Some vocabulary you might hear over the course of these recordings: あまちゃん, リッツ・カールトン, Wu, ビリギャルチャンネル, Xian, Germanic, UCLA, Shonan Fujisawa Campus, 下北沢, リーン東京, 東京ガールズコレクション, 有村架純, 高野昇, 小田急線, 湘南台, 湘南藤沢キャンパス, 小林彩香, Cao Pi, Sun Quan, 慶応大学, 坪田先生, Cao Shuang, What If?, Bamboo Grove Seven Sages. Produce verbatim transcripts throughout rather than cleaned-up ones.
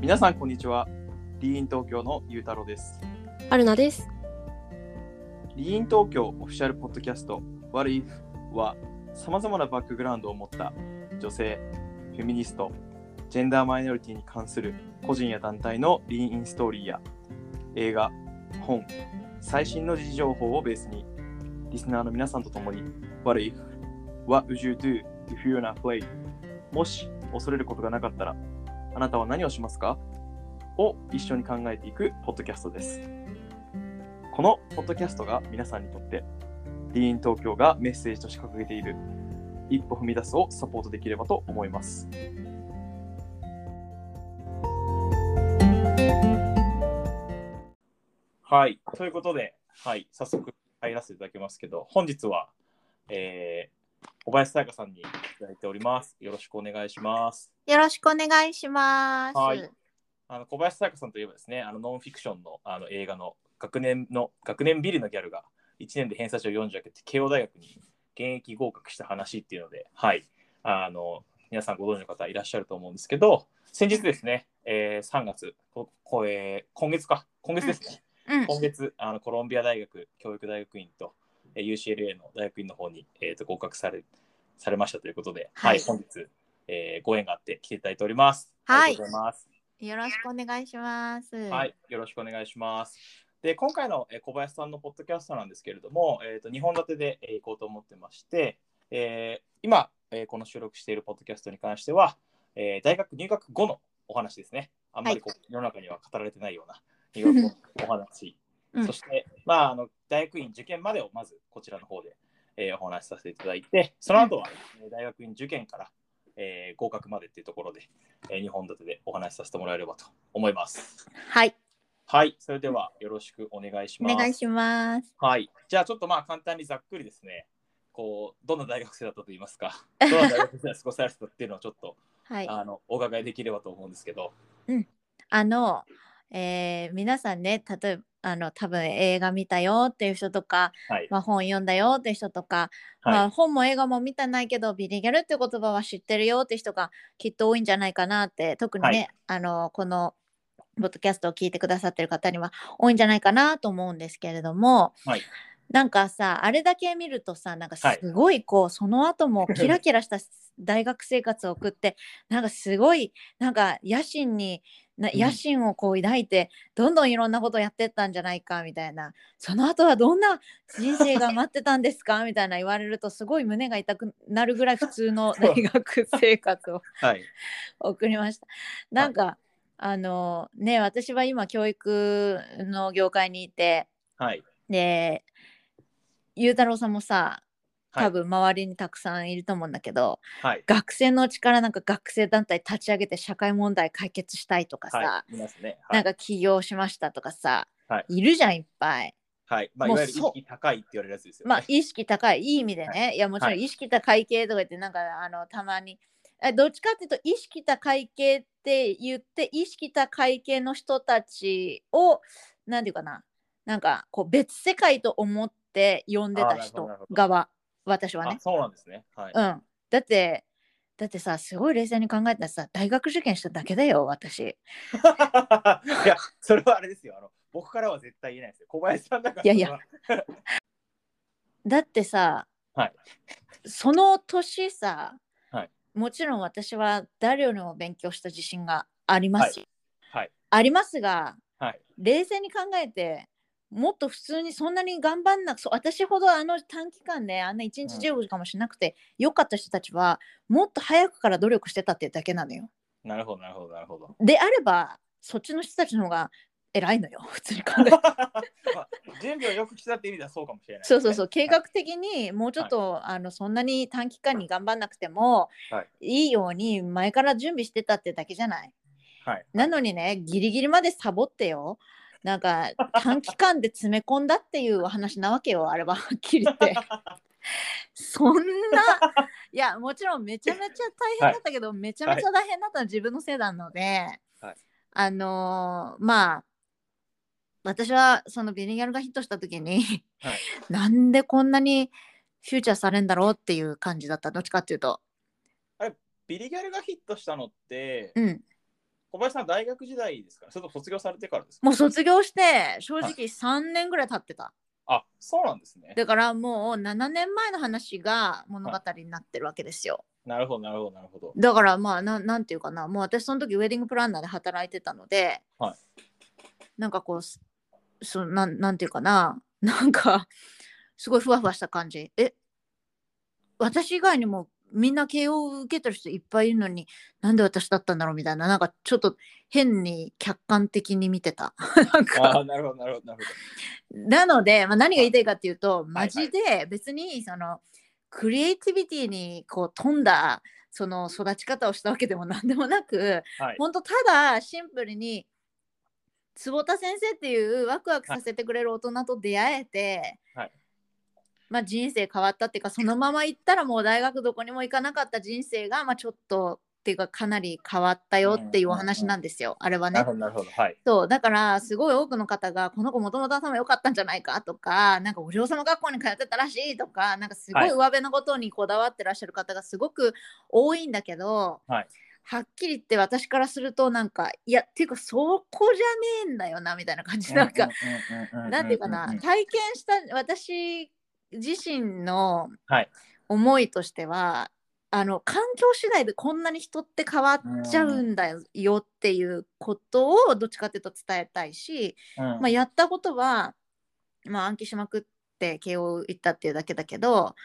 皆さんこんにちは。リーン東京のゆうたろうです。春菜です。リーン東京オフィシャルポッドキャスト What If? はさまざまなバックグラウンドを持った女性、フェミニスト、ジェンダーマイノリティに関する個人や団体のリーンストーリーや映画、本、最新の時事情報をベースにリスナーの皆さんと共に What If? What would you do if you're not afraid? もし恐れることがなかったらあなたは何をしますかを一緒に考えていくポッドキャストです。このポッドキャストが皆さんにとってリーン東京がメッセージとして掲げている一歩踏み出すをサポートできればと思います。はい、ということで、はい、早速入らせていただきますけど、本日は、えー小林彩香さんにいただいております。よろしくお願いします。よろしくお願いします。はい。あの小林彩香さんといえばですね、あのノンフィクション の, あの映画の学年の学年ビリのギャルがいちねんで偏差値をよんじゅう上げて慶応大学に現役合格した話っていうので、はい。あの皆さんご存知の方いらっしゃると思うんですけど、先日ですね、えー、さんがつここ、えー、今月か今月ですね。うんうん、今月あのコロンビア大学教育大学院とユーシーエルエー の大学院の方に、えー、と合格さ れ, されましたということで、はいはい、本日、えー、ご縁があって来ていただいております。はい、ありがとうございます。よろしくお願いします。はい、よろしくお願いします。で、今回の小林さんのポッドキャストなんですけれども、えー、とにほん立てでいこうと思ってまして、えー、今、えー、この収録しているポッドキャストに関しては、えー、大学入学後のお話ですね。あんまりこう、はい、世の中には語られてないような入学後のお話。そして、うん、まあ、あの大学院受験までをまずこちらの方で、えー、お話しさせていただいて、その後は、うん、大学院受験から、えー、合格までっていうところで、えー、にほん立てでお話しさせてもらえればと思います。はい。はい、それではよろしくお願いします。お願いします。はい。じゃあちょっとまあ簡単にざっくりですね、こうどんな大学生だったといいますか、どんな大学生が過ごされたっていうのをちょっと、はい、あのお伺いできればと思うんですけど。うん。あの、えー、皆さんね、例えばあの多分映画見たよっていう人とか、はい、まあ、本読んだよっていう人とか、はい、まあ、本も映画も見てないけどビリギャルって言葉は知ってるよって人がきっと多いんじゃないかなって、特にね、はい、あのこのポッドキャストを聞いてくださってる方には多いんじゃないかなと思うんですけれども、はい、なんかさ、あれだけ見るとさ、なんかすごいこう、はい、その後もキラキラした大学生活を送ってなんかすごいなんか野心にな野心をこう抱いて、うん、どんどんいろんなことやってったんじゃないかみたいな、その後はどんな人生が待ってたんですかみたいな言われるとすごい胸が痛くなるぐらい普通の大学生活を、はい、送りました。なんか、はい、あのね、私は今教育の業界にいて、はい、でゆうたろうさんもさ、多分周りにたくさんいると思うんだけど、はい、学生のうちからなんか学生団体立ち上げて社会問題解決したいとかさ、はい、いますね、はい、なんか起業しましたとかさ、はい、いるじゃん、いっぱい、はい、まあ、いわゆる意識高いって言われるやつですよね、まあ、意識高い、いい意味でね、はい、いやもちろん意識高い系とか言ってなんかあのたまにどっちかっていうと意識高い系って言って意識高い系の人たちをなんていうかな、なんかこう別世界と思って呼んでた人側、私はね。そうなんですね、はい、うん、だってだってさ、すごい冷静に考えたらさ、大学受験しただけだよ私いやそれはあれですよ、あの僕からは絶対言えないですよ、小林さんだから。いやいやだってさ、はい、その年さ、はい、もちろん私は誰よりも勉強した自信があります、はいはい、ありますが、はい、冷静に考えてもっと普通にそんなに頑張んなく、そう、私ほどあの短期間で、ね、あんないちにちじゅうごじかんもしなくて、うん、よかった人たちはもっと早くから努力してたってだけなのよ。なるほどなるほどなるほど。であればそっちの人たちの方が偉いのよ、普通に考えて、まあ、準備をよくしたって意味ではそうかもしれない、ね、そうそうそう、計画的にもうちょっと、はい、あのそんなに短期間に頑張んなくても、はい、いいように前から準備してたってだけじゃない、はい、なのにね、ギリギリまでサボってよ、なんか短期間で詰め込んだっていう話なわけよ、あれははっきり言ってそんな、いやもちろんめちゃめちゃ大変だったけど、はい、めちゃめちゃ大変だったの自分のせいなので、はい、あのー、まあ私はそのビリギャルがヒットした時に、はい、なんでこんなにフューチャーされんだろうっていう感じだった。どっちかっていうとあれビリギャルがヒットしたのって、うん、小林さん大学時代ですかね、それとも卒業されてからですか？もう卒業して正直さんねんぐらい経ってた、はい、あ、そうなんですね。だからもうななねんまえの話が物語になってるわけですよ、はい、なるほどなるほどなるほど。だからまあ な, なんていうかな、もう私その時ウェディングプランナーで働いてたので、はい、なんかこうそ な, なんていうかななんかすごいふわふわした感じ。え、私以外にもみんな慶応を受けてる人いっぱいいるのになんで私だったんだろうみたいな、なんかちょっと変に客観的に見てたなんか、あ、なるほどなるほどなるほど。なので、まあ、何が言いたいかっていうとマジで別にその、はいはい、クリエイティビティにこう富んだその育ち方をしたわけでもなんでもなく、はい、本当ただシンプルに坪田先生っていうワクワクさせてくれる大人と出会えて、はいはい、まあ、人生変わったっていうか、そのまま行ったらもう大学どこにも行かなかった人生が、まあ、ちょっとっていうかかなり変わったよっていうお話なんですよ、うんうんうん、あれはね。なるほどなるほど、はい、そうだからすごい多くの方がこの子もともと頭良かったんじゃないかとか、なんかお嬢様学校に通ってたらしいとか、なんかすごい上辺のことにこだわってらっしゃる方がすごく多いんだけど、はい、はっきり言って私からするとなんかいやっていうかそこじゃねえんだよなみたいな感じ、なんかなんていうかな、体験した私自身の思いとしては、はい、あの環境次第でこんなに人って変わっちゃうんだよっていうことをどっちかっていうと伝えたいし、うん、まあ、やったことは、まあ、暗記しまくって慶応行ったっていうだけだけど、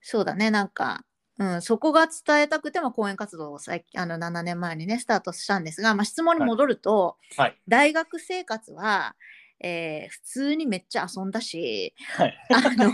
そうだね、なんか、うん、そこが伝えたくても講演活動を最あのななねんまえにねスタートしたんですが、まあ、質問に戻ると、はいはい、大学生活はえー、普通にめっちゃ遊んだし、はい、あの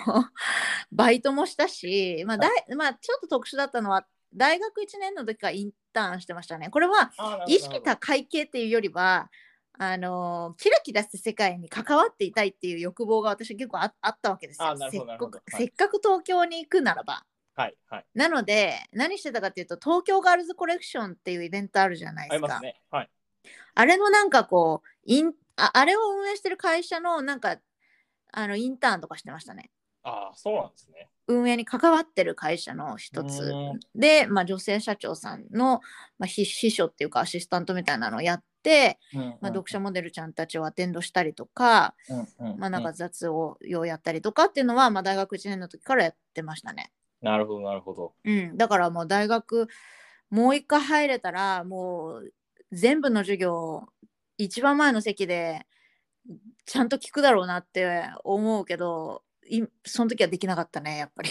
バイトもしたし、まあだいまあ、ちょっと特殊だったのは大学いちねんの時からインターンしてましたね。これは意識高い系っていうよりはあのキラキラした世界に関わっていたいっていう欲望が私は結構 あ, あったわけですよ。せっかく、はい、せっかく東京に行くならば、はいはい、なので何してたかっていうと東京ガールズコレクションっていうイベントあるじゃないですか。 ありますね、はい、あれのなんかこうインあ, あれを運営してる会社のなんかあのインターンとかしてましたね。ああ、そうなんですね。運営に関わってる会社の一つで、まあ、女性社長さんの、まあ、秘書っていうかアシスタントみたいなのをやって、うんうん、まあ、読者モデルちゃんたちをアテンドしたりとか、うんうん、まあ、なんか雑用をやったりとかっていうのは、まあ、大学いちねんの時からやってましたね。なるほどなるほど、うん、だからもう大学もう一回入れたらもう全部の授業を一番前の席でちゃんと聞くだろうなって思うけど、その時はできなかったねやっぱり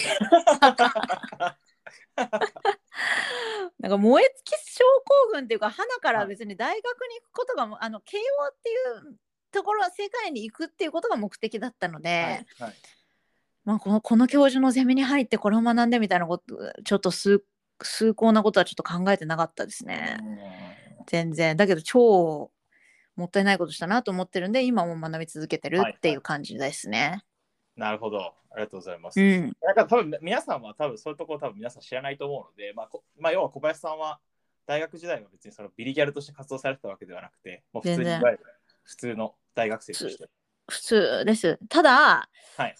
なんか燃え尽き症候群っていうか、花から別に大学に行くことが、はい、あの慶応っていうところは世界に行くっていうことが目的だったので、はいはい、まあ、この、この教授のゼミに入ってこれを学んでみたいなことちょっと崇高なことはちょっと考えてなかったですね、全然。だけど超もったいないことしたなと思ってるんで今も学び続けてるっていう感じですね、はいはい、なるほど、ありがとうございます、うん、なんか多分皆さんは多分そういうところ多分皆さん知らないと思うので、まあまあ、要は小林さんは大学時代は別にそのビリギャルとして活動されてたわけではなくて、もう普通に普通の大学生として普通です。ただ、はい、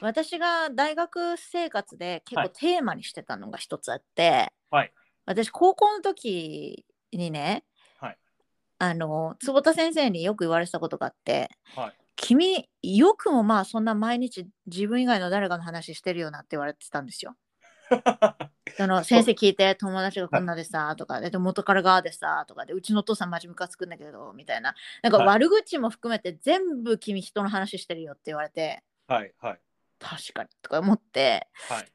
私が大学生活で結構テーマにしてたのが一つあって、はい、私高校の時にね、あの坪田先生によく言われてたことがあって、はい、君よくもまあそんな毎日自分以外の誰かの話してるよなって言われてたんですよその先生聞いて友達がこんなでさとか、はい、で元からがでさとかで、うちのお父さんマジムカつくんだけどみたいな、なんか悪口も含めて全部君人の話してるよって言われて、はいはい、確かにとか思って、はい、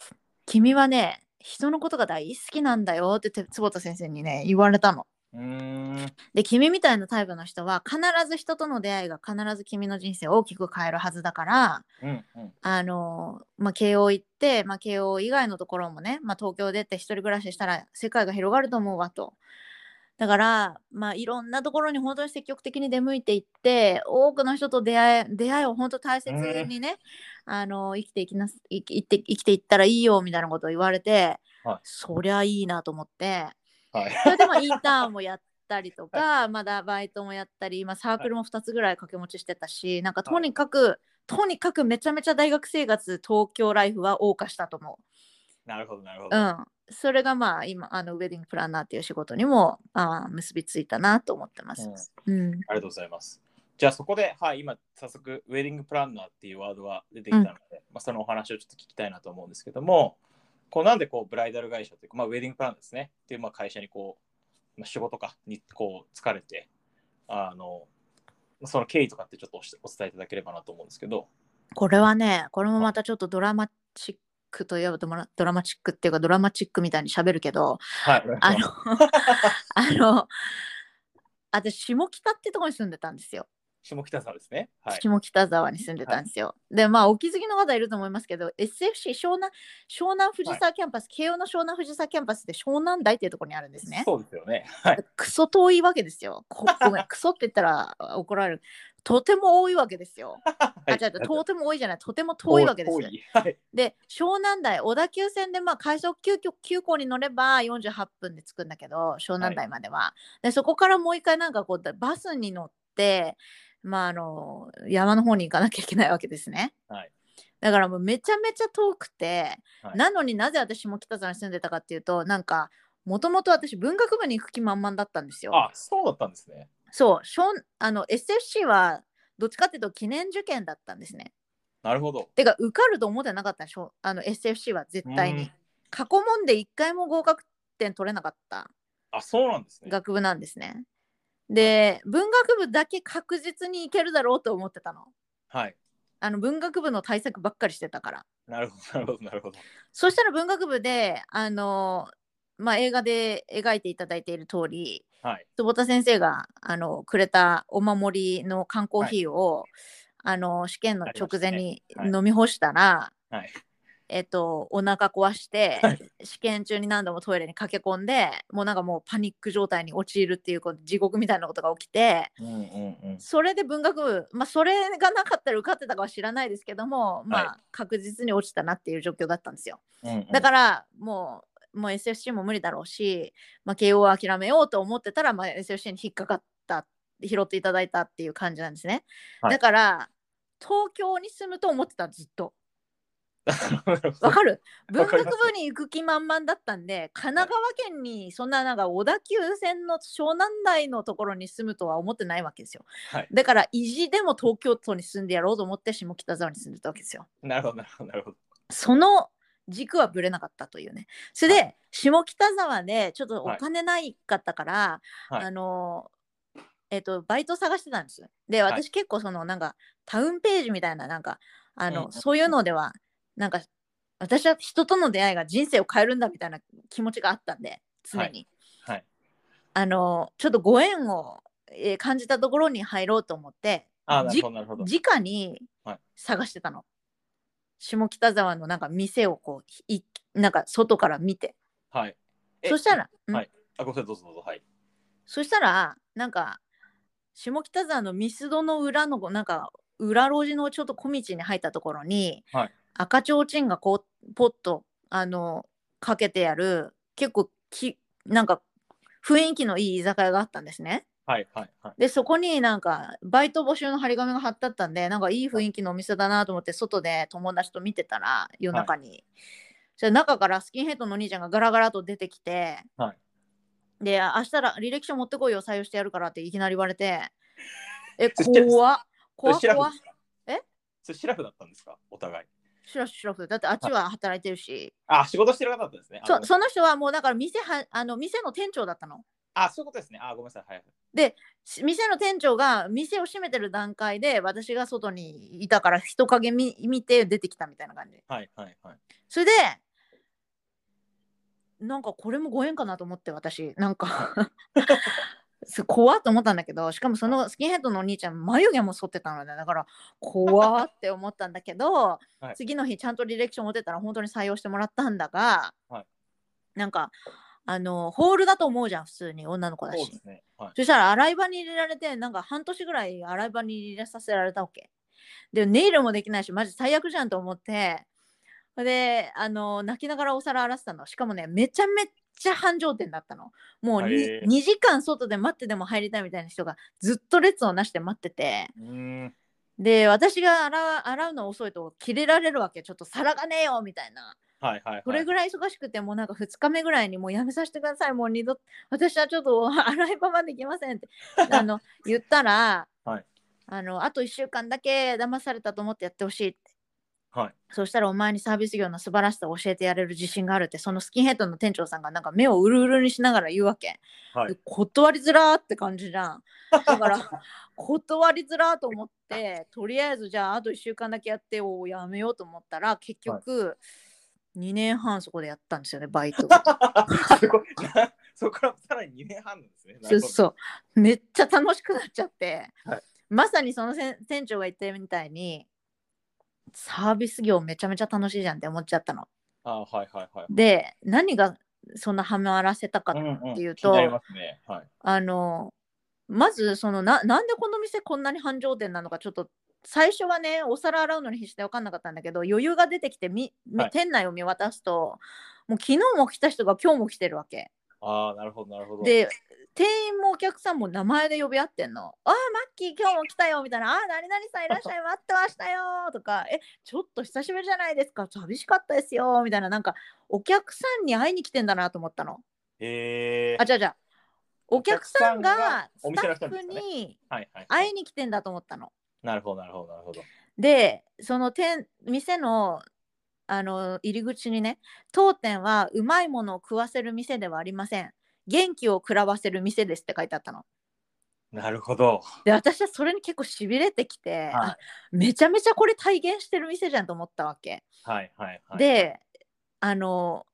君はね人のことが大好きなんだよって坪田先生にね言われたの。うーん、で君みたいなタイプの人は必ず人との出会いが必ず君の人生を大きく変えるはずだから、うんうん、あのまあ、慶応行って、まあ、慶応以外のところもね、まあ、東京出て一人暮らししたら世界が広がると思うわと。だから、まあ、いろんなところに本当に積極的に出向いていって多くの人と出会い、出会いを本当大切にね、うん、あの生きていきな生きて生きていったらいいよみたいなことを言われて、はい、そりゃいいなと思って。はい、それでもインターンもやったりとか、はい、まだバイトもやったり、まあ、サークルもふたつぐらい掛け持ちしてたし、はい、なんかとにかく、はい、とにかくめちゃめちゃ大学生活東京ライフは謳歌したと思う。なるほどなるほど、うん、それがまあ今あのウェディングプランナーっていう仕事にもあ結びついたなと思ってます、うんうん、ありがとうございます。じゃあそこで、はい、今早速ウェディングプランナーっていうワードが出てきたので、うんまあ、そのお話をちょっと聞きたいなと思うんですけども、こうなんでこうブライダル会社というか、まあ、ウェディングプランナーですねっていうまあ会社にこう、まあ、仕事かにこう疲れてあのその経緯とかってちょっと お, お伝えいただければなと思うんですけど。これはね、これもまたちょっとドラマチックといえばドラマチックっていうかドラマチックみたいに喋るけど、はい、あのあの私下北ってところに住んでたんですよ。下北沢ですね、はい、下北沢に住んでたんですよ、はい、でまあお気づきの方いると思いますけど エスエフシー 湘南湘南藤沢キャンパス、慶応、はい、の湘南藤沢キャンパスで湘南台っていうところにあるんですね。そうですよね、はい、クソ遠いわけですよ。こごめんクソって言ったら怒られる。とても多いわけですよ、はい、あ違うとても多いじゃない、とても遠いわけです、はい、で湘南台小田急線でまあ快速きゅうきょきゅうこうに乗ればよんじゅうはっぷんで着くんだけど湘南台までは、はい、でそこからもう一回なんかこうバスに乗ってまあ、あの山の方に行かなきゃいけないわけですね、はい、だからもうめちゃめちゃ遠くて、はい、なのになぜ私も北沢に住んでたかっていうと、なんかもともと私文学部に行く気満々だったんですよ。あ、そうだったんですね。そう、あの エスエフシー はどっちかっていうと記念受験だったんですね。なるほど。てか受かると思ってなかったでしょ、あの エスエフシー は絶対に。過去問でいっかいも合格点取れなかった。あ、そうなんですね。学部なんですね。で文学部だけ確実にいけるだろうと思ってたの。はい。あの文学部の対策ばっかりしてたから。なるほどなるほどなるほど。そしたら文学部であのまあ映画で描いていただいている通り、はい、坪田先生があのくれたお守りの缶コーヒーを、はい、あの試験の直前に飲み干したら、はいはい、えっとお腹壊して、はい、試験中に何度もトイレに駆け込んで、もうなんかもうパニック状態に陥るっていう地獄みたいなことが起きて、うんうんうん、それで文学部、まあ、それがなかったら受かってたかは知らないですけども、まあはい、確実に落ちたなっていう状況だったんですよ、うんうん、だからもう、もう エスエフシー も無理だろうし、まあ、慶応を諦めようと思ってたら、まあ、エスエフシー に引っかかった拾っていただいたっていう感じなんですね、はい、だから東京に住むと思ってたずっと。わかる。文学部に行く気満々だったんで、神奈川県にそんななんか小田急線の湘南台のところに住むとは思ってないわけですよ、はい、だから意地でも東京都に住んでやろうと思って下北沢に住んでたわけですよ。なるほどなるほどなるほど。その軸はぶれなかったというね。それで、はい、下北沢でちょっとお金ないかったから、はい、あのえっとバイト探してたんです。で私結構そのなんかタウンページみたいななんかあの、うん、そういうのではなんか私は人との出会いが人生を変えるんだみたいな気持ちがあったんで常に、はいはい、あのちょっとご縁を、えー、感じたところに入ろうと思って、あじ直に探してたの、はい、下北沢のなんか店をこういなんか外から見て、はい、そしたら、はい、あごめんなさいどうぞどうぞ、はい、そしたらなんか下北沢のミスドの裏のなんか裏路地のちょっと小道に入ったところに、はい赤ちょうちんがこうポッとあのかけてやる結構きなんか雰囲気のいい居酒屋があったんですね、はいはいはい、でそこになんかバイト募集の張り紙が貼ってあったんでなんかいい雰囲気のお店だなと思って外で友達と見てたら夜中に、はい、それ中からスキンヘッドのお兄ちゃんがガラガラと出てきて、はい、で明日ら履歴書持ってこいよ採用してやるからっていきなり言われてえ怖っ怖っ怖っえそれシラフだったんですかお互いシラフシラフだってあっちは働いてるし、はい、あ仕事してる方だったんですね。 そ, その人はもうだから 店, はあの店の店長だったの。あそういうことですね。あごめんなさい、はい、で店の店長が店を閉めてる段階で私が外にいたから人影 見, 見て出てきたみたいな感じ、はいはいはい、それでなんかこれもご縁かなと思って私なんか怖っと思ったんだけどしかもそのスキンヘッドのお兄ちゃん眉毛も剃ってたのでだから怖って思ったんだけど、はい、次の日ちゃんと履歴書持ってたら本当に採用してもらったんだが、はい、なんかあのホールだと思うじゃん普通に女の子だし そうですね、はい、そしたら洗い場に入れられてなんか半年ぐらい洗い場に入れさせられたわけでネイルもできないしマジ最悪じゃんと思ってであの泣きながらお皿洗ってたのしかもねめちゃめちゃめっちゃ繁盛店だったのもう 2, にじかん外で待ってでも入りたいみたいな人がずっと列をなして待っててうんで私が洗う、洗うの遅いとキレられるわけちょっと皿がねえよみたいなはいはいはい、これぐらい忙しくてもうなんかふつかめぐらいにもうやめさせてください、もう二度私はちょっと洗い場まで行きませんってあの言ったら、はい、あのあといっしゅうかんだけ騙されたと思ってやってほしいって、はい、そしたらお前にサービス業の素晴らしさを教えてやれる自信があるって、そのスキンヘッドの店長さんがなんか目をうるうるにしながら言うわけ、はい、断りづらーって感じじゃん、だから断りづらーと思ってとりあえずじゃああといっしゅうかんだけやってをやめようと思ったら結局、はいにねんはんそこでやったんですよね、バイトすごいそこからさらににねんはんなんですね。そうそうめっちゃ楽しくなっちゃって、はい、まさにその店長が言ってるみたいにサービス業めちゃめちゃ楽しいじゃんって思っちゃったの。あ、はいはいはい、で何がそんなハマらせたかっていうと、うんうん、気になりますね、はい、あのまずその な, なんでこの店こんなに繁盛店なのかちょっと最初はねお皿洗うのに必死で分かんなかったんだけど、余裕が出てきてみ、はい、店内を見渡すともう昨日も来た人が今日も来てるわけ。ああなるほどなるほど。で店員もお客さんも名前で呼び合ってんの。ああマッキー今日も来たよみたいな、ああ何々さんいらっしゃい待ってましたよとか、えちょっと久しぶりじゃないですか寂しかったですよみたいな、なんかお客さんに会いに来てんだなと思ったの。へえ。あじゃあじゃあお客さんがスタッフに会いに来てんだと思ったの。なるほどなるほどなるほど。でその店店のあの入り口にね、当店はうまいものを食わせる店ではありません、元気を食らわせる店ですって書いてあったの。なるほど。で私はそれに結構しびれてきて、はい、あめちゃめちゃこれ体現してる店じゃんと思ったわけ、はいはいはい、であの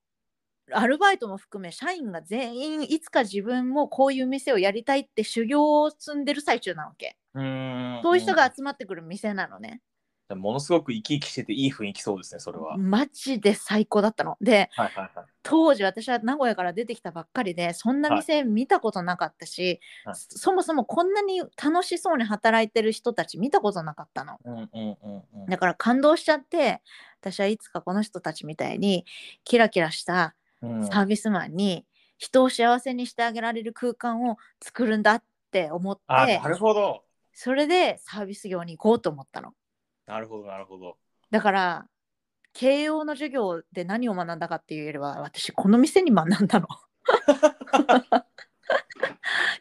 アルバイトも含め社員が全員いつか自分もこういう店をやりたいって修行を積んでる最中なわけ。うーんそういう人が集まってくる店なのね。ものすごく生き生きしてていい雰囲気そうですね。それはマジで最高だったので、はいはいはい、当時私は名古屋から出てきたばっかりでそんな店見たことなかったし、はい、そもそもこんなに楽しそうに働いてる人たち見たことなかったの、うんうんうんうん、だから感動しちゃって、私はいつかこの人たちみたいにキラキラしたサービスマンに人を幸せにしてあげられる空間を作るんだって思って、あ、なるほど。それでサービス業に行こうと思ったの。なるほどなるほど。だから慶応の授業で何を学んだかっていうよりは私この店に学んだの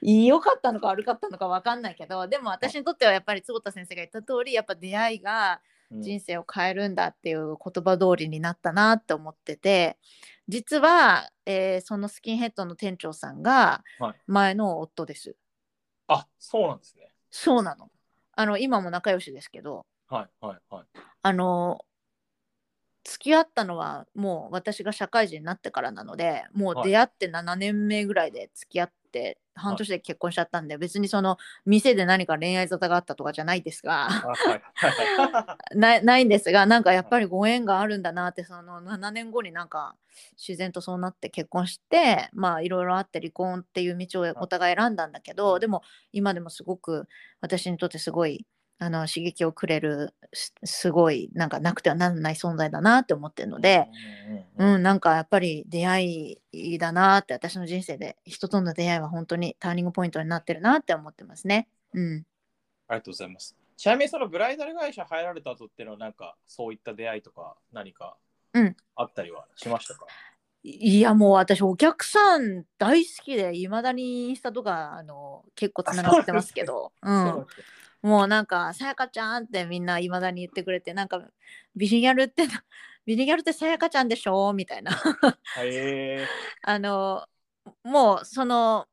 良かったのか悪かったのか分かんないけど、でも私にとってはやっぱり坪田先生が言った通りやっぱ出会いが人生を変えるんだっていう言葉通りになったなって思ってて、実は、えー、そのスキンヘッドの店長さんが前の夫です、はい、あそうなんですね。そうなの。あの今も仲良しですけど、はいはいはい、あの付き合ったのはもう私が社会人になってからなので、もう出会ってななねんめぐらいで付き合って半年で結婚しちゃったんで、はい、別にその店で何か恋愛沙汰があったとかじゃないですがな, ないんですが、なんかやっぱりご縁があるんだなって、そのななねんごになんか自然とそうなって結婚して、まあいろいろあって離婚っていう道をお互い選んだんだけど、はい、でも今でもすごく私にとってすごいあの刺激をくれる す, すごいなんかなくてはならない存在だなって思ってるので、うん、うんうん、なんかやっぱり出会いだなって、私の人生で人との出会いは本当にターニングポイントになってるなって思ってますね、うん、ありがとうございます。ちなみにそのブライダル会社入られた後っていうのはなんかそういった出会いとか何かあったりはしましたか、うん、いやもう私お客さん大好きでいまだにインスタとかあの結構つながってますけど、うんもうなんかさやかちゃんってみんないまだに言ってくれて、なんかビリギャルってビリギャルってさやかちゃんでしょみたいな、えー、あのもうその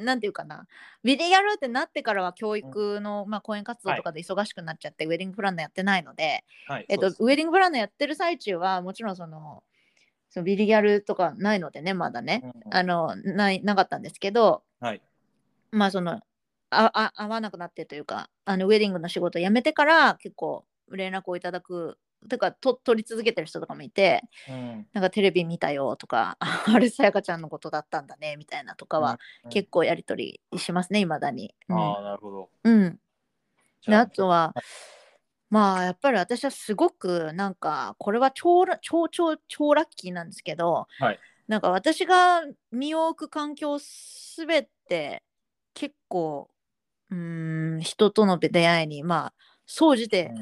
なんていうかな、ビリギャルってなってからは教育の、うんまあ、講演活動とかで忙しくなっちゃって、はい、ウェディングプランナーやってないので、はいえっと、ウェディングプランナーやってる最中はもちろんその、そのビリギャルとかないのでねまだね、うん、あの な, なかったんですけど、はい、まあそのああ合わなくなってというか、あのウェディングの仕事を辞めてから結構連絡をいただくというかと取り続けてる人とかもいて、うん、なんかテレビ見たよとかあれさやかちゃんのことだったんだねみたいなとかは結構やり取りしますねいまだに、うん、ああなるほど、うん、であとはまあやっぱり私はすごくなんかこれは超超超超ラッキーなんですけど、はい、なんか私が身を置く環境すべて結構うーん人との出会いにまあ総じて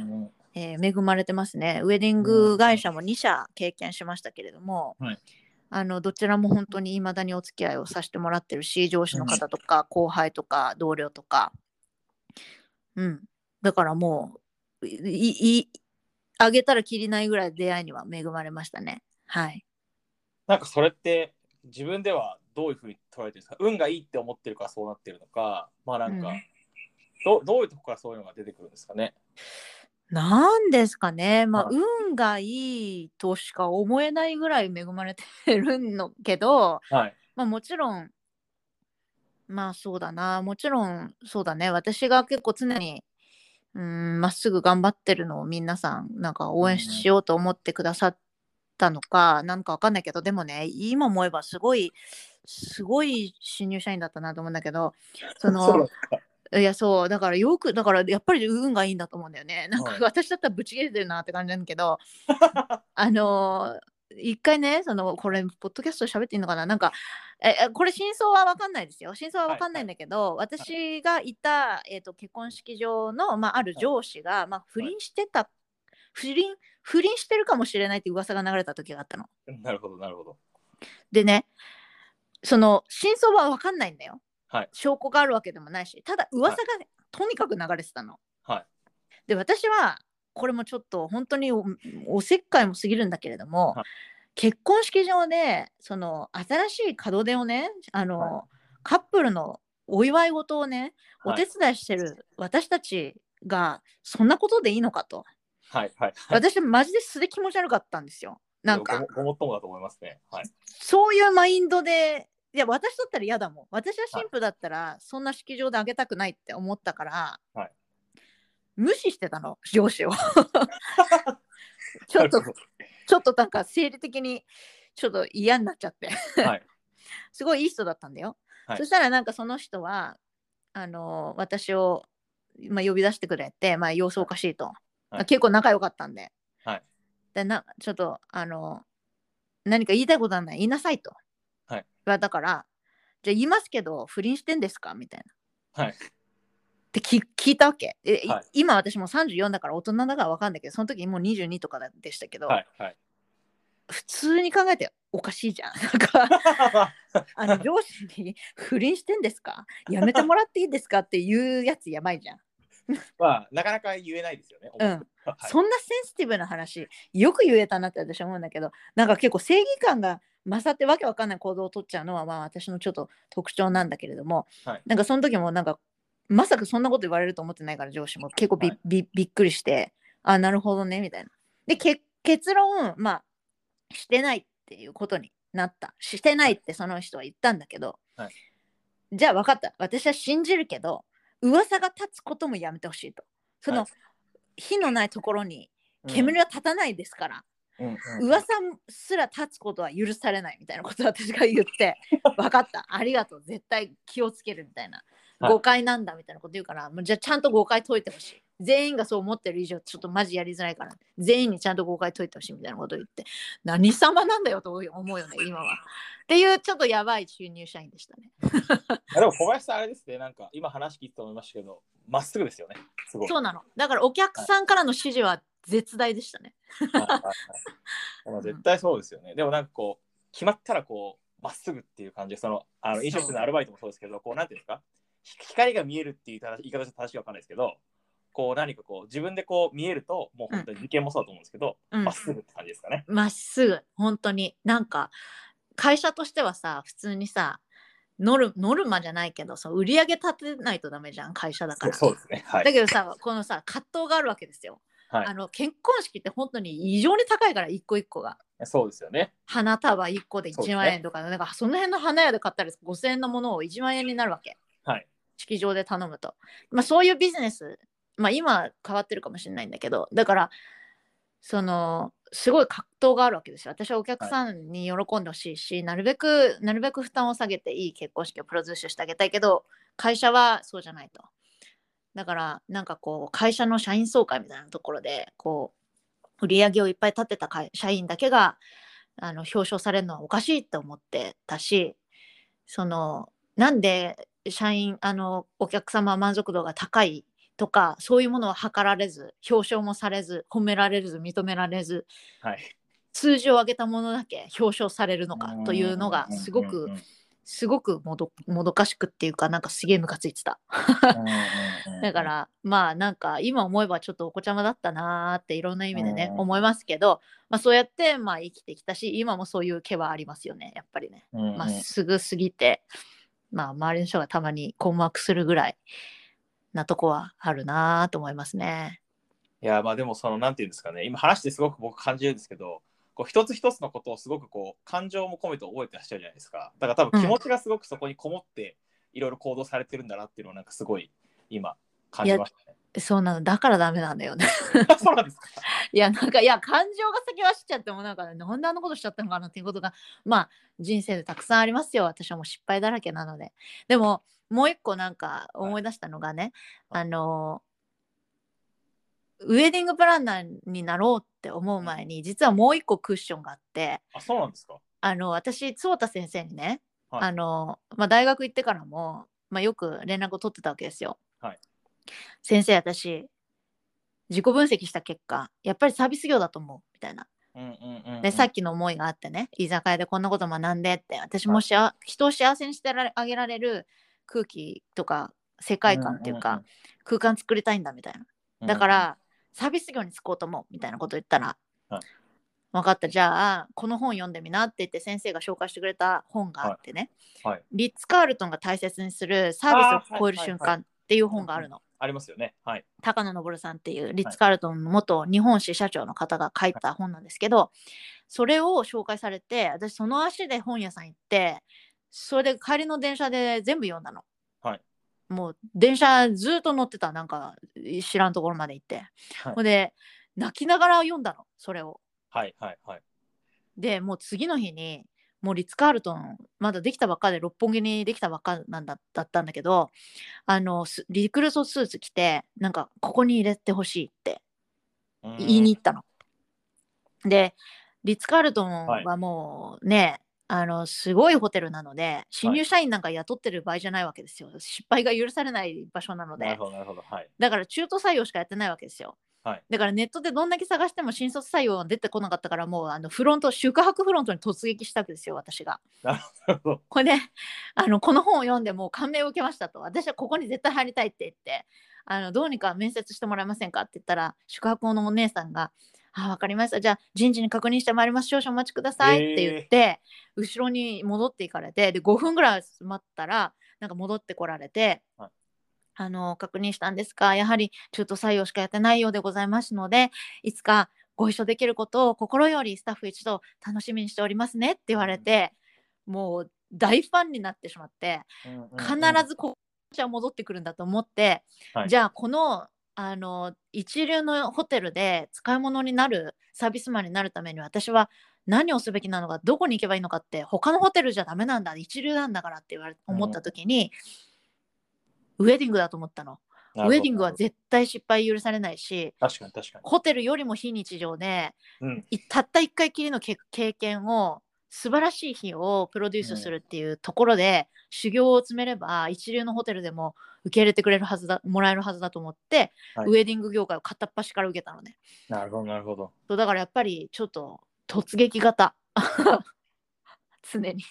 えー、恵まれてますね。ウェディング会社もに社経験しましたけれども、はい、あのどちらも本当に未だにお付き合いをさせてもらってるし、上司の方とか後輩とか同僚とか、うん、だからもういいあげたらきりないぐらい出会いには恵まれましたね。はい。なんかそれって自分ではどういうふうに捉えてるんですか？運がいいって思ってるからそうなってるのか、まあなんか、うん、ど, どういうとこからそういうのが出てくるんですかね。なんですかね、まあ、運がいいとしか思えないぐらい恵まれてるんのけど、はい、まあ、もちろんまあそうだなもちろんそうだね私が結構常にまっすぐ頑張ってるのを皆さんなんか応援しようと思ってくださったのか、うん、なんかわかんないけど、でもね今思えばすごいすごい新入社員だったなと思うんだけど、そのそういやそうだからよくだからやっぱり運がいいんだと思うんだよね。なんか私だったらぶち切れてるなって感じなんだけど、はい、あの一回ねそのこれポッドキャストで喋っていいのかな、なんかえこれ真相は分かんないですよ、真相は分かんないんだけど、はいはい、私がいた、えー、と結婚式場の、まあ、ある上司が、はい、まあ、不倫してた、はい、不倫不倫してるかもしれないって噂が流れた時があったの。なるほどなるほど。でねその真相は分かんないんだよ。はい、証拠があるわけでもないし、ただ噂が、はい、とにかく流れてたの、はい、で私はこれもちょっと本当に お, おせっかいも過ぎるんだけれども、はい、結婚式場でその新しい門出をねあの、はい、カップルのお祝い事をねお手伝いしてる私たちがそんなことでいいのかと、はいはいはい、私マジで素で気持ち悪かったんですよ。なんかごもっともだと思いますね、はい、そういうマインドでいや私だったら嫌だもん、私は新婦だったらそんな式場であげたくないって思ったから、はい、無視してたの上司をちょっとちょっとなんか生理的にちょっと嫌になっちゃって、はい、すごいいい人だったんだよ、はい、そしたらなんかその人はあの私を、まあ、呼び出してくれて、まあ、様子おかしいと、はい、結構仲良かったんで、はい、でなちょっとあの何か言いたいことはない言いなさいと、はい、だからじゃあ言いますけど不倫してんですかみたいな、はい、って聞いたわけ、はい、今私もさんじゅうよんだから大人だから分かんないけどその時もうにじゅうにとかでしたけど、はいはい、普通に考えておかしいじゃんあの上司に不倫してんですかやめてもらっていいですかっていうやつやばいじゃんまあなかなか言えないですよね、うん、はい、そんなセンシティブな話よく言えたなって私は思うんだけど、なんか結構正義感が勝ってわけわかんない行動を取っちゃうのはまあ私のちょっと特徴なんだけれども、はい、なんかその時もなんかまさかそんなこと言われると思ってないから上司も結構 び,、はい、び, びっくりして、あなるほどねみたいな。でけ結論まあしてないっていうことになった、してないってその人は言ったんだけど、はい、じゃあ分かった、私は信じるけど噂が立つこともやめてほしいと、その、はい、火のないところに煙は立たないですから、うんうんうん、噂すら立つことは許されないみたいなことを私が言って分かったありがとう絶対気をつけるみたいな、はい、誤解なんだみたいなこと言うから、もうじゃあちゃんと誤解解いてほしい、全員がそう思ってる以上ちょっとマジやりづらいから全員にちゃんと誤解解いてほしいみたいなことを言って、何様なんだよと思うよね今はっていうちょっとやばい収入社員でしたねでも小林さんあれですね、なんか今話聞いて思いましたけどまっすぐですよね、すごい。そうなの、だからお客さんからの指示は絶大でしたねはいはい、はい、まあ絶対そうですよね、うん、でもなんかこう決まったらこうまっすぐっていう感じで、そのあの飲食店のアルバイトもそうですけど、こうなんていうんですか、光が見えるっていう言い方じゃ正しいわかんないですけど、こう何かこう自分でこう見えるともう本当に事件もそうだと思うんですけど、うん、まっすぐって感じですかね。まっすぐ本当になんか会社としてはさ、普通にさノ ル, ノルマじゃないけどさ売り上げ立てないとダメじゃん会社だから。そうですね、はい、だけどさこのさ葛藤があるわけですよ、はい、あの結婚式って本当に異常に高いから一個一個が。そうですよね、花束いっこでいちまんえんと か,、ね、なんかその辺の花屋で買ったりごせんえんのものをいちまんえんになるわけ、はい、式場で頼むと、まあ、そういうビジネスまあ、今変わってるかもしれないんだけど、だからそのすごい葛藤があるわけですよ。私はお客さんに喜んでほしいし、はい、なるべくなるべく負担を下げていい結婚式をプロデュースしてあげたいけど会社はそうじゃないと。だからなんかこう会社の社員総会みたいなところでこう売り上げをいっぱい立てた社員だけがあの表彰されるのはおかしいと思ってたし、そのなんで社員あのお客様満足度が高いとかそういうものは図られず、表彰もされず、褒められず、認められず、はい、数字を上げたものだけ表彰されるのかというのがすごく、うんうんうん、すごくも ど, もどかしくっていうか、なんかすげえムカついてただからまあなんか今思えばちょっとお子ちゃまだったなーっていろんな意味でね、うん、思いますけど、まあ、そうやってまあ生きてきたし、今もそういう気はありますよね、やっぱりね、うんうん、まっすぐすぎて、まあ、周りの人がたまに困惑するぐらいなとこはあるなと思いますね。いや、まあでもそのなんていうんですかね、今話してすごく僕感じるんですけど、こう一つ一つのことをすごくこう感情も込めて覚えてらっしゃるじゃないですか。だから多分気持ちがすごくそこにこもっていろいろ行動されてるんだなっていうのをなんかすごい今感じましたね。そうなの、だからダメなんだよねそうなんですか。いやなんか、いや感情が先走っちゃってもなんか、ね、なんであのことしちゃったのかなっていうことがまあ人生でたくさんありますよ。私はもう失敗だらけなので。でももう一個なんか思い出したのがね、はい、あのウェディングプランナーになろうって思う前に実はもう一個クッションがあって。あ、そうなんですか。あの私蒼太先生にね、はい、あのまあ、大学行ってからも、まあ、よく連絡を取ってたわけですよ。はい、先生私自己分析した結果やっぱりサービス業だと思うみたいな、うんうんうん、でさっきの思いがあってね、居酒屋でこんなこと学んでって、私もしあ、はい、人を幸せにしてあげられる空気とか世界観っていうか、うんうんうん、空間作りたいんだみたいな、だから、うん、サービス業に就こうと思うみたいなこと言ったら、はい、分かったじゃあこの本読んでみなって言って先生が紹介してくれた本があってね、はいはい、リッツ・カールトンが大切にするサービスを超える瞬間っていう本があるの、はいはいはい、ありますよね、はい、高野昇さんっていうリッツ・カールトンの元日本支社長の方が書いた本なんですけど、はい、それを紹介されて私その足で本屋さん行って、それで帰りの電車で全部読んだの、はい、もう電車ずっと乗ってた、なんか知らんところまで行って、はい、で泣きながら読んだのそれを、はいはいはい、でもう次の日にもうリッツ・カールトンまだできたばっかで六本木にできたばっかなん だ, だったんだけど、あのリクルートスーツ着てなんかここに入れてほしいって言いに行ったの。でリッツ・カールトンはもうね、はい、あのすごいホテルなので新入社員なんか雇ってる場合じゃないわけですよ、はい、失敗が許されない場所なので。なるほどなるほど、はい、だから中途採用しかやってないわけですよ。はい、だからネットでどんだけ探しても新卒採用は出てこなかったから、もうあのフロント宿泊フロントに突撃したわけですよ私が。なるほど。これで、ね、あのこの本を読んでもう感銘を受けましたと、私はここに絶対入りたいって言って、あのどうにか面接してもらえませんかって言ったら、宿泊のお姉さんがあ分かりました、じゃあ人事に確認してまいります、少々お待ちくださいって言って、えー、後ろに戻っていかれて、でごふんぐらい待ったらなんか戻ってこられて、はい、あの確認したんですがやはり中途採用しかやってないようでございますので、いつかご一緒できることを心よりスタッフ一同楽しみにしておりますねって言われて、うん、もう大ファンになってしまって、うんうんうん、必ずこっちは戻ってくるんだと思って、はい、じゃあこの、あの一流のホテルで使い物になるサービスマンになるために私は何をすべきなのか、どこに行けばいいのかって、他のホテルじゃダメなんだ、一流なんだからって言われ、思った時に、うん、ウェディングだと思ったの。ウェディングは絶対失敗許されないし、確かに確かにホテルよりも非日常で、うん、たった一回きりの経験を、素晴らしい日をプロデュースするっていうところで、うん、修行を詰めれば一流のホテルでも受け入れてくれるはずだ、もらえるはずだと思って、はい、ウェディング業界を片っ端から受けたのね。なるほどなるほど。そうだからやっぱりちょっと突撃型常に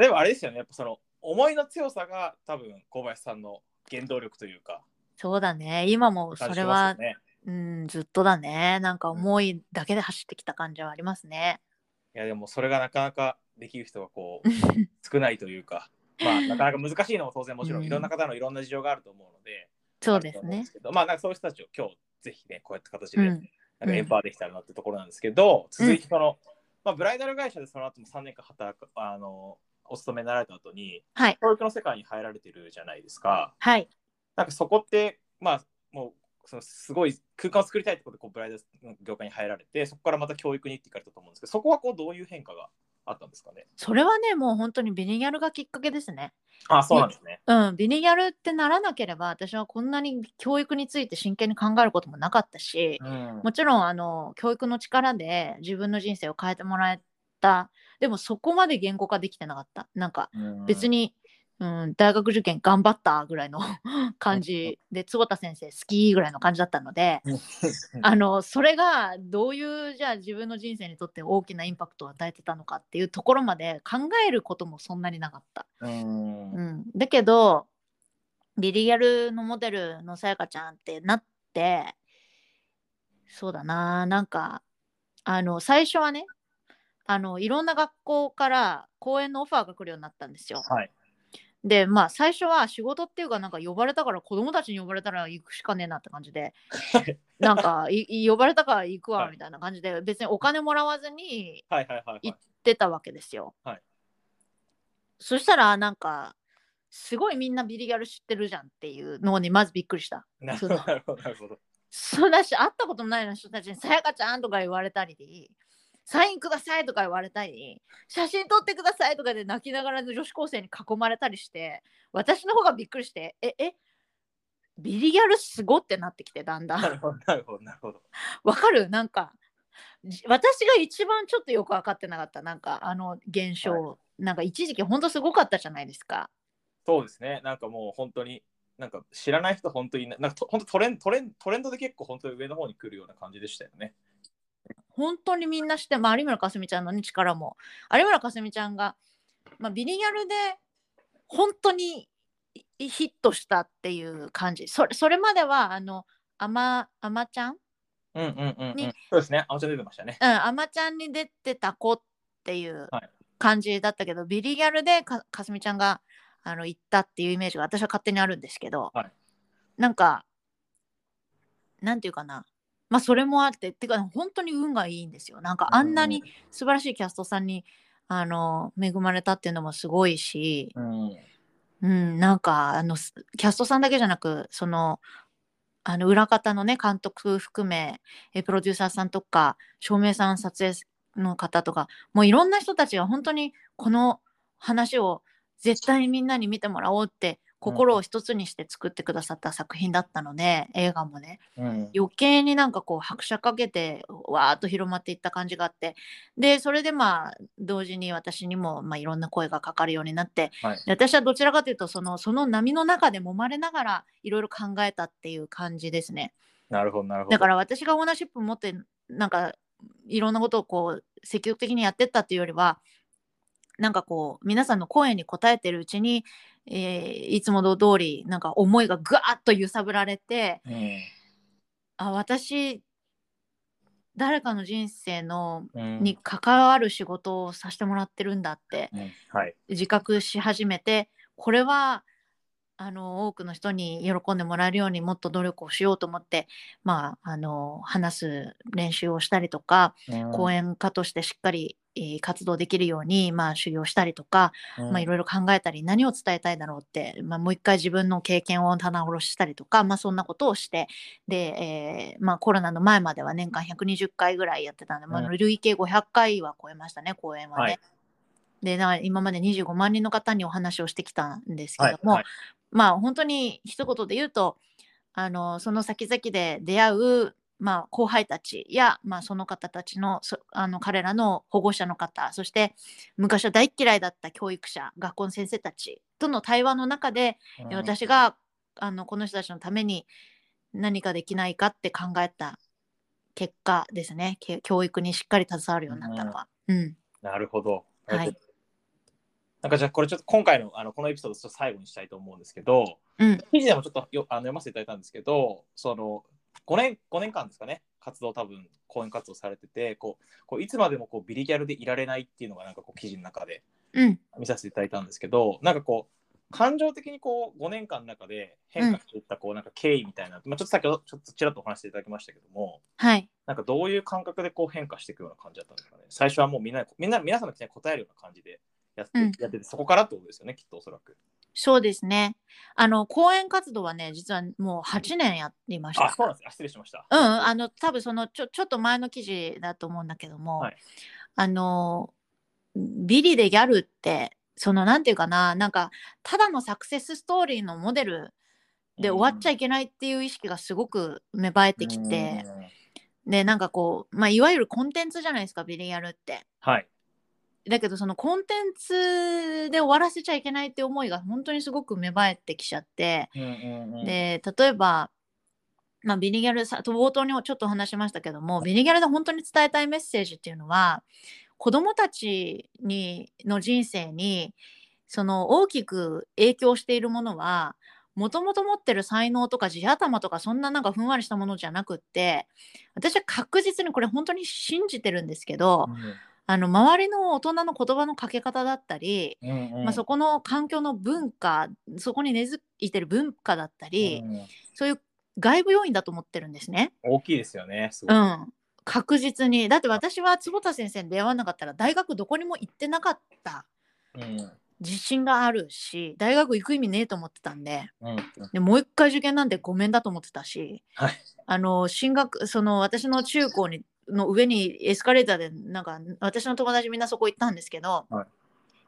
でもあれですよね、やっぱその思いの強さが多分小林さんの原動力というか。そうだね、今もそれは、ね、うん、ずっとだね、なんか思いだけで走ってきた感じはありますね。いやでもそれがなかなかできる人がこう少ないというか、まあなかなか難しいのも当然もちろんいろんな方のいろんな事情があると思うので、うん、そうですね。まあなんかそういう人たちを今日ぜひねこうやって形で、うん、なんかエンパワーできたらなってところなんですけど、うん、続いてこの、まあ、ブライダル会社でその後もさんねんかん働く、あのお勤めになられた後に、はい、教育の世界に入られてるじゃないですか。はい、なんかそこってまあもうそのすごい空間を作りたいってことでこうブライダルの業界に入られて、そこからまた教育に行っていかれたと思うんですけど、そこはこうどういう変化があったんですかね。それはねもう本当にビリギャルがきっかけですね。あ、そうなんですね。うん、ビリギャルってならなければ私はこんなに教育について真剣に考えることもなかったし、うん、もちろんあの教育の力で自分の人生を変えてもらえた、でもそこまで言語化できてなかった。なんか別にうん、大学受験頑張ったぐらいの感じで、坪田先生好きぐらいの感じだったのであのそれがどういうじゃあ自分の人生にとって大きなインパクトを与えてたのかっていうところまで考えることもそんなになかった、うんうん、だけどリリアルのモデルのさやかちゃんってなって、そうだな、なんかあの最初はね、あのいろんな学校から講演のオファーが来るようになったんですよ、はい。でまあ、最初は仕事っていうか、なんか呼ばれたから、子供たちに呼ばれたら行くしかねえなって感じでなんか呼ばれたから行くわみたいな感じで、はい、別にお金もらわずに行ってたわけですよ、はいはいはいはい、そしたらなんかすごいみんなビリギャル知ってるじゃんっていうのにまずびっくりした。なるほどなるほど。そんなし会ったこともないような人たちにさやかちゃんとか言われたり、サインくださいとか言われたり、写真撮ってくださいとかで泣きながらの女子高生に囲まれたりして、私の方がびっくりして、ええビリギャルすごってなってきて、だんだん。なるほどなるほどなるほど。わかる、なんか私が一番ちょっとよく分かってなかった、なんかあの現象、はい、なんか一時期本当すごかったじゃないですか。そうですね、なんかもう本当になんか知らない人本当になんかと本当トレントレントレンドで結構本当に上の方に来るような感じでしたよね。本当にみんなして、まあ、有村架純ちゃんの、ね、力も、有村架純ちゃんが、まあ、ビリギャルで本当にヒットしたっていう感じ。それ、それまではあのあまあまちゃんに、うんうんうんうん、そうですね、あまちゃん出てましたね、うん、あまちゃんに出てた子っていう感じだったけど、はい、ビリギャルでかかすみちゃんがあの行ったっていうイメージが私は勝手にあるんですけど、はい、なんかなんていうかな、まあ、それもあってってか本当に運がいいんですよ。なんかあんなに素晴らしいキャストさんに、うん、あの恵まれたっていうのもすごいし、うんうん、なんかあのキャストさんだけじゃなく、そのあの裏方のね監督含めプロデューサーさんとか照明さん、撮影の方とか、もういろんな人たちが本当にこの話を絶対にみんなに見てもらおうって心を一つにして作ってくださった作品だったので、映画もね、うん、余計になんかこう拍車かけてわーっと広まっていった感じがあって、でそれでまあ同時に私にもまあいろんな声がかかるようになって、はい、私はどちらかというとそのその波の中で揉まれながらいろいろ考えたっていう感じですね。なるほどなるほど。だから私がオーナーシップ持ってなんかいろんなことをこう積極的にやってったっていうよりは、なんかこう皆さんの声に応えてるうちに、えー、いつもの通りなんか思いがぐわっと揺さぶられて、うん、あ私誰かの人生の、うん、に関わる仕事をさせてもらってるんだって、うんはい、自覚し始めて、これはあの多くの人に喜んでもらえるようにもっと努力をしようと思って、まあ、あの話す練習をしたりとか、うん、講演家としてしっかり活動できるように、まあ、修行したりとか、まあ、いろいろ考えたり、何を伝えたいだろうって、まあ、もう一回自分の経験を棚卸ししたりとか、まあ、そんなことをしてで、えーまあ、コロナの前までは年間ひゃくにじゅっかいぐらいやってたんで、まあ、累計ごひゃっかいは超えましたね、講演はね、はい、でな今までにじゅうごまんにんの方にお話をしてきたんですけども、はいはい、まあ、本当に一言で言うと、あのその先々で出会うまあ、後輩たちや、まあ、その方たちの、そあの彼らの保護者の方、そして昔は大嫌いだった教育者、学校の先生たちとの対話の中で、うん、私があのこの人たちのために何かできないかって考えた結果ですね。教育にしっかり携わるようになったのは、うんうん、なるほど、はい、なんかじゃあこれちょっと今回の、 あのこのエピソードを最後にしたいと思うんですけど、うん、記事でもちょっとよあの読ませていただいたんですけど、そのごねん、ごねんかんですかね、活動多分講演活動されてて、こうこういつまでもこうビリギャルでいられないっていうのがなんかこう記事の中で見させていただいたんですけど、うん、なんかこう感情的にこうごねんかんの中で変化していったこうなんか経緯みたいな、うんまあ、ちょっと先ほどちょっとちらっとお話していただきましたけども、はい、なんかどういう感覚でこう変化していくような感じだったんですかね。最初はもうみんなみんな皆さんの期待に応えるような感じでやって、うん、やってて、そこからってことですよね、きっとおそらく。そうですね。あの講演活動はね、実はもうはちねんやりました。あ、そうなんですか。失礼しました。うん、あの多分そのちょちょっと前の記事だと思うんだけども、はい、あのビリでギャルってそのなんていうかな、なんかただのサクセスストーリーのモデルで終わっちゃいけないっていう意識がすごく芽生えてきて、でなんかこうまあいわゆるコンテンツじゃないですか、ビリギャルって。はい。だけどそのコンテンツで終わらせちゃいけないって思いが本当にすごく芽生えてきちゃって、うんうんうん、で例えば、まあ、ビリギャルさ冒頭にちょっと話しましたけどもビリギャルで本当に伝えたいメッセージっていうのは子どもたちにの人生にその大きく影響しているものはもともと持ってる才能とか地頭とかそんななんかふんわりしたものじゃなくって私は確実にこれ本当に信じてるんですけど、うん、あの周りの大人の言葉のかけ方だったり、うんうんまあ、そこの環境の文化そこに根付いてる文化だったり、うんうん、そういう外部要因だと思ってるんですね。大きいですよねすごい、うん、確実にだって私は坪田先生に出会わなかったら大学どこにも行ってなかった、うん自信があるし大学行く意味ねえと思ってたん で,、うん、でもう一回受験なんてごめんだと思ってたし、はい、あの進学その私の中高にの上にエスカレーターでなんか私の友達みんなそこ行ったんですけど、はい、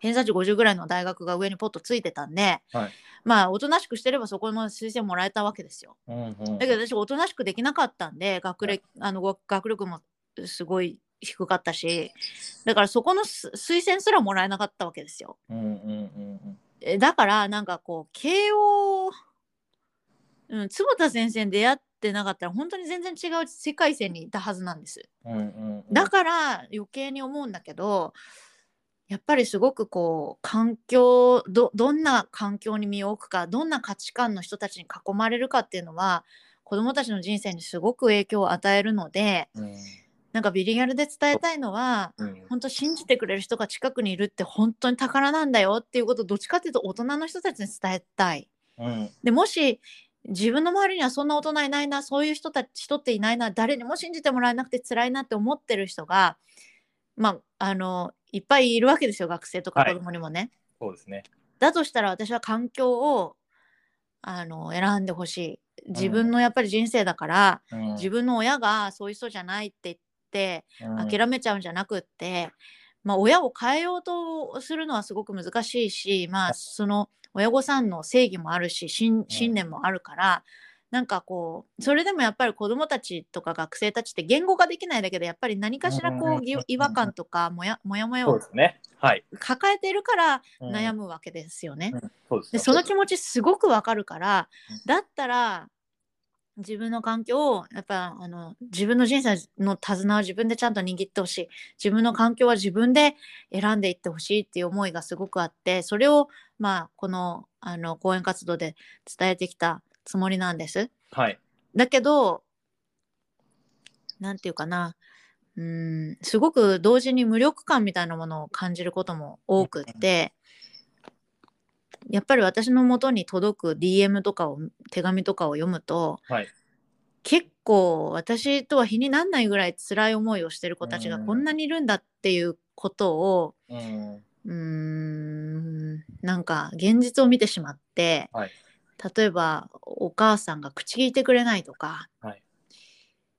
偏差値ごじゅうぐらいの大学が上にポッとついてたんで、はい、まあおとなしくしてればそこの推薦もらえたわけですよ、うんうん、だけど私おとなしくできなかったんで 学, 歴、はい、あの学力もすごい低かったしだからそこの推薦すらもらえなかったわけですよ、うんうんうん、だからなんかこう慶応、うん、坪田先生に出会ってなかったら本当に全然違う世界線にいたはずなんです、うんうんうん、だから余計に思うんだけどやっぱりすごくこう環境 ど, どんな環境に身を置くかどんな価値観の人たちに囲まれるかっていうのは子どもたちの人生にすごく影響を与えるので、うんなんかビリギャルで伝えたいのは、うん、本当信じてくれる人が近くにいるって本当に宝なんだよっていうことをどっちかっていうと大人の人たちに伝えたい、うん、でもし自分の周りにはそんな大人いないなそういう人たち人っていないな誰にも信じてもらえなくて辛いなって思ってる人が、まあ、あのいっぱいいるわけですよ学生とか子供にも ね,、はい、そうですねだとしたら私は環境をあの選んでほしい自分のやっぱり人生だから、うん、自分の親がそういう人じゃないって言ってって諦めちゃうんじゃなくって、うんまあ、親を変えようとするのはすごく難しいし、まあ、その親御さんの正義もあるし信念もあるから、うん、なんかこうそれでもやっぱり子どもたちとか学生たちって言語ができないだけでやっぱり何かしらこう、うん、違和感とかもやもやもやを抱えているから悩むわけですよね、うんうん、そうですね。でその気持ちすごくわかるからだったら自分の環境をやっぱあの自分の人生の手綱を自分でちゃんと握ってほしい自分の環境は自分で選んでいってほしいっていう思いがすごくあってそれを、まあ、この、あの講演活動で伝えてきたつもりなんです、はい、だけどなんていうかなうーんすごく同時に無力感みたいなものを感じることも多くってやっぱり私の元に届く ディーエム とかを手紙とかを読むと、はい、結構私とは比にならないぐらい辛い思いをしてる子たちがこんなにいるんだっていうことをうんうーんなんか現実を見てしまって、はい、例えばお母さんが口聞いてくれないとか、はい、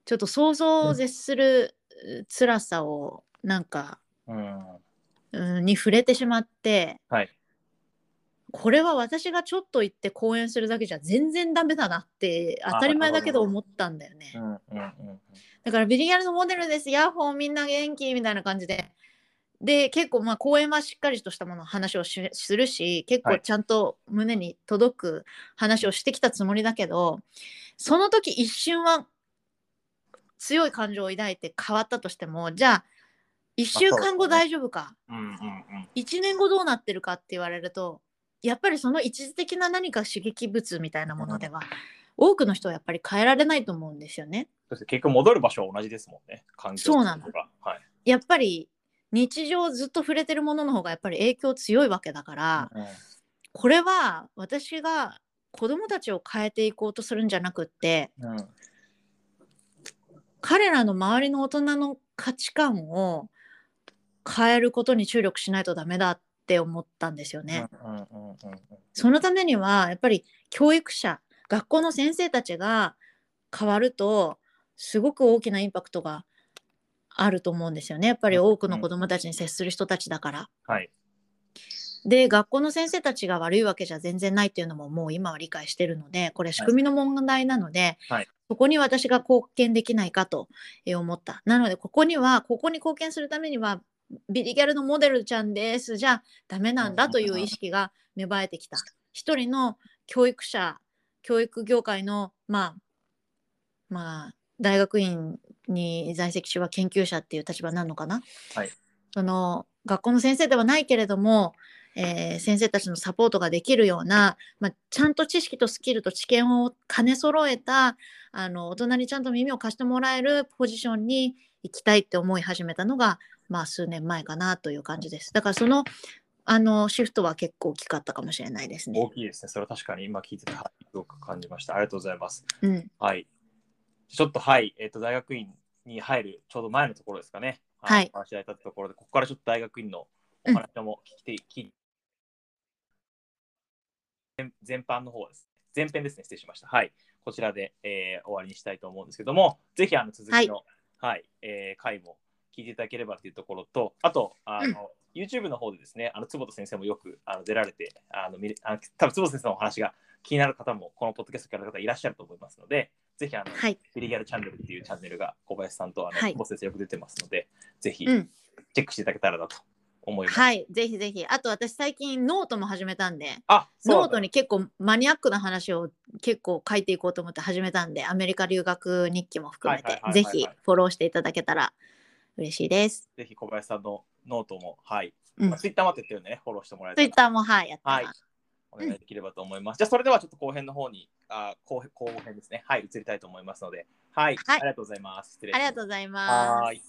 ちょっと想像を絶する辛さをなんか、うん、うんに触れてしまって、はいこれは私がちょっと行って講演するだけじゃ全然ダメだなって当たり前だけど思ったんだよね、うんうんうん、だからビリギャルのモデルですヤッホーみんな元気みたいな感じでで結構まあ講演はしっかりとしたもの話をしするし結構ちゃんと胸に届く話をしてきたつもりだけど、はい、その時一瞬は強い感情を抱いて変わったとしてもじゃあいっしゅうかんご大丈夫か、うんうんうん、いちねんごどうなってるかって言われるとやっぱりその一時的な何か刺激物みたいなものでは、うん、多くの人はやっぱり変えられないと思うんですよね。結局戻る場所は同じですもんね。感情とか。そうなの。はい。やっぱり日常ずっと触れてるものの方がやっぱり影響強いわけだから、うんうん、これは私が子どもたちを変えていこうとするんじゃなくって、うん、彼らの周りの大人の価値観を変えることに注力しないとダメだってって思ったんですよね、うんうんうんうん、そのためにはやっぱり教育者学校の先生たちが変わるとすごく大きなインパクトがあると思うんですよねやっぱり多くの子どもたちに接する人たちだから、うんうん、で学校の先生たちが悪いわけじゃ全然ないっていうのももう今は理解してるのでこれ仕組みの問題なので、はいはい、ここに私が貢献できないかと思ったなのでここにはここに貢献するためにはビリギャルのモデルちゃんですじゃダメなんだという意識が芽生えてきた一人の教育者、教育業界の、まあまあ、大学院に在籍中は研究者っていう立場なのかな、はい、その学校の先生ではないけれども、えー、先生たちのサポートができるような、まあ、ちゃんと知識とスキルと知見を兼ね揃えたあの大人にちゃんと耳を貸してもらえるポジションに行きたいって思い始めたのが、まあ、数年前かなという感じです。だからそのあのシフトは結構大きかったかもしれないですね。大きいですね。それは確かに今聞いててすごく感じました。ありがとうございます、うん、はい。ちょっとはい、えー、と大学院に入るちょうど前のところですかね、はい、話し合いたところでここからちょっと大学院のお話も聞いて、うん、聞いて全般の方です前編ですね失礼しました。はい、こちらで、えー、終わりにしたいと思うんですけども、ぜひあの続きの、はいはいえー、回も聞いていただければというところと、あとあの、うん、YouTube の方でですね、あの坪田先生もよくあの出られてあの見れあの多分坪田先生のお話が気になる方もこのポッドキャスト聞かれる方いらっしゃると思いますので、ぜひあの、はい、ビリギャルチャンネルっていうチャンネルが小林さんとあの、はい、坪田先生よく出てますので、ぜひチェックしていただけたらなと思います、うん、はい、ぜひぜひ。あと私最近ノートも始めたんで、あノートに結構マニアックな話を結構書いていこうと思って始めたんで、アメリカ留学日記も含めてぜひフォローしていただけたら嬉しいです。ぜひ小林さんのノートも、はい。うん、ツイッターもやってるんでね、フォローしてもらえたら。ツイッターもはい、やってます。はい、お願いできればと思います。うん、じゃあそれではちょっと後編の方に、あ後後編ですね、はい、移りたいと思いますので、はい、はい、ありがとうございます。失礼します。ありがとうございます。はい。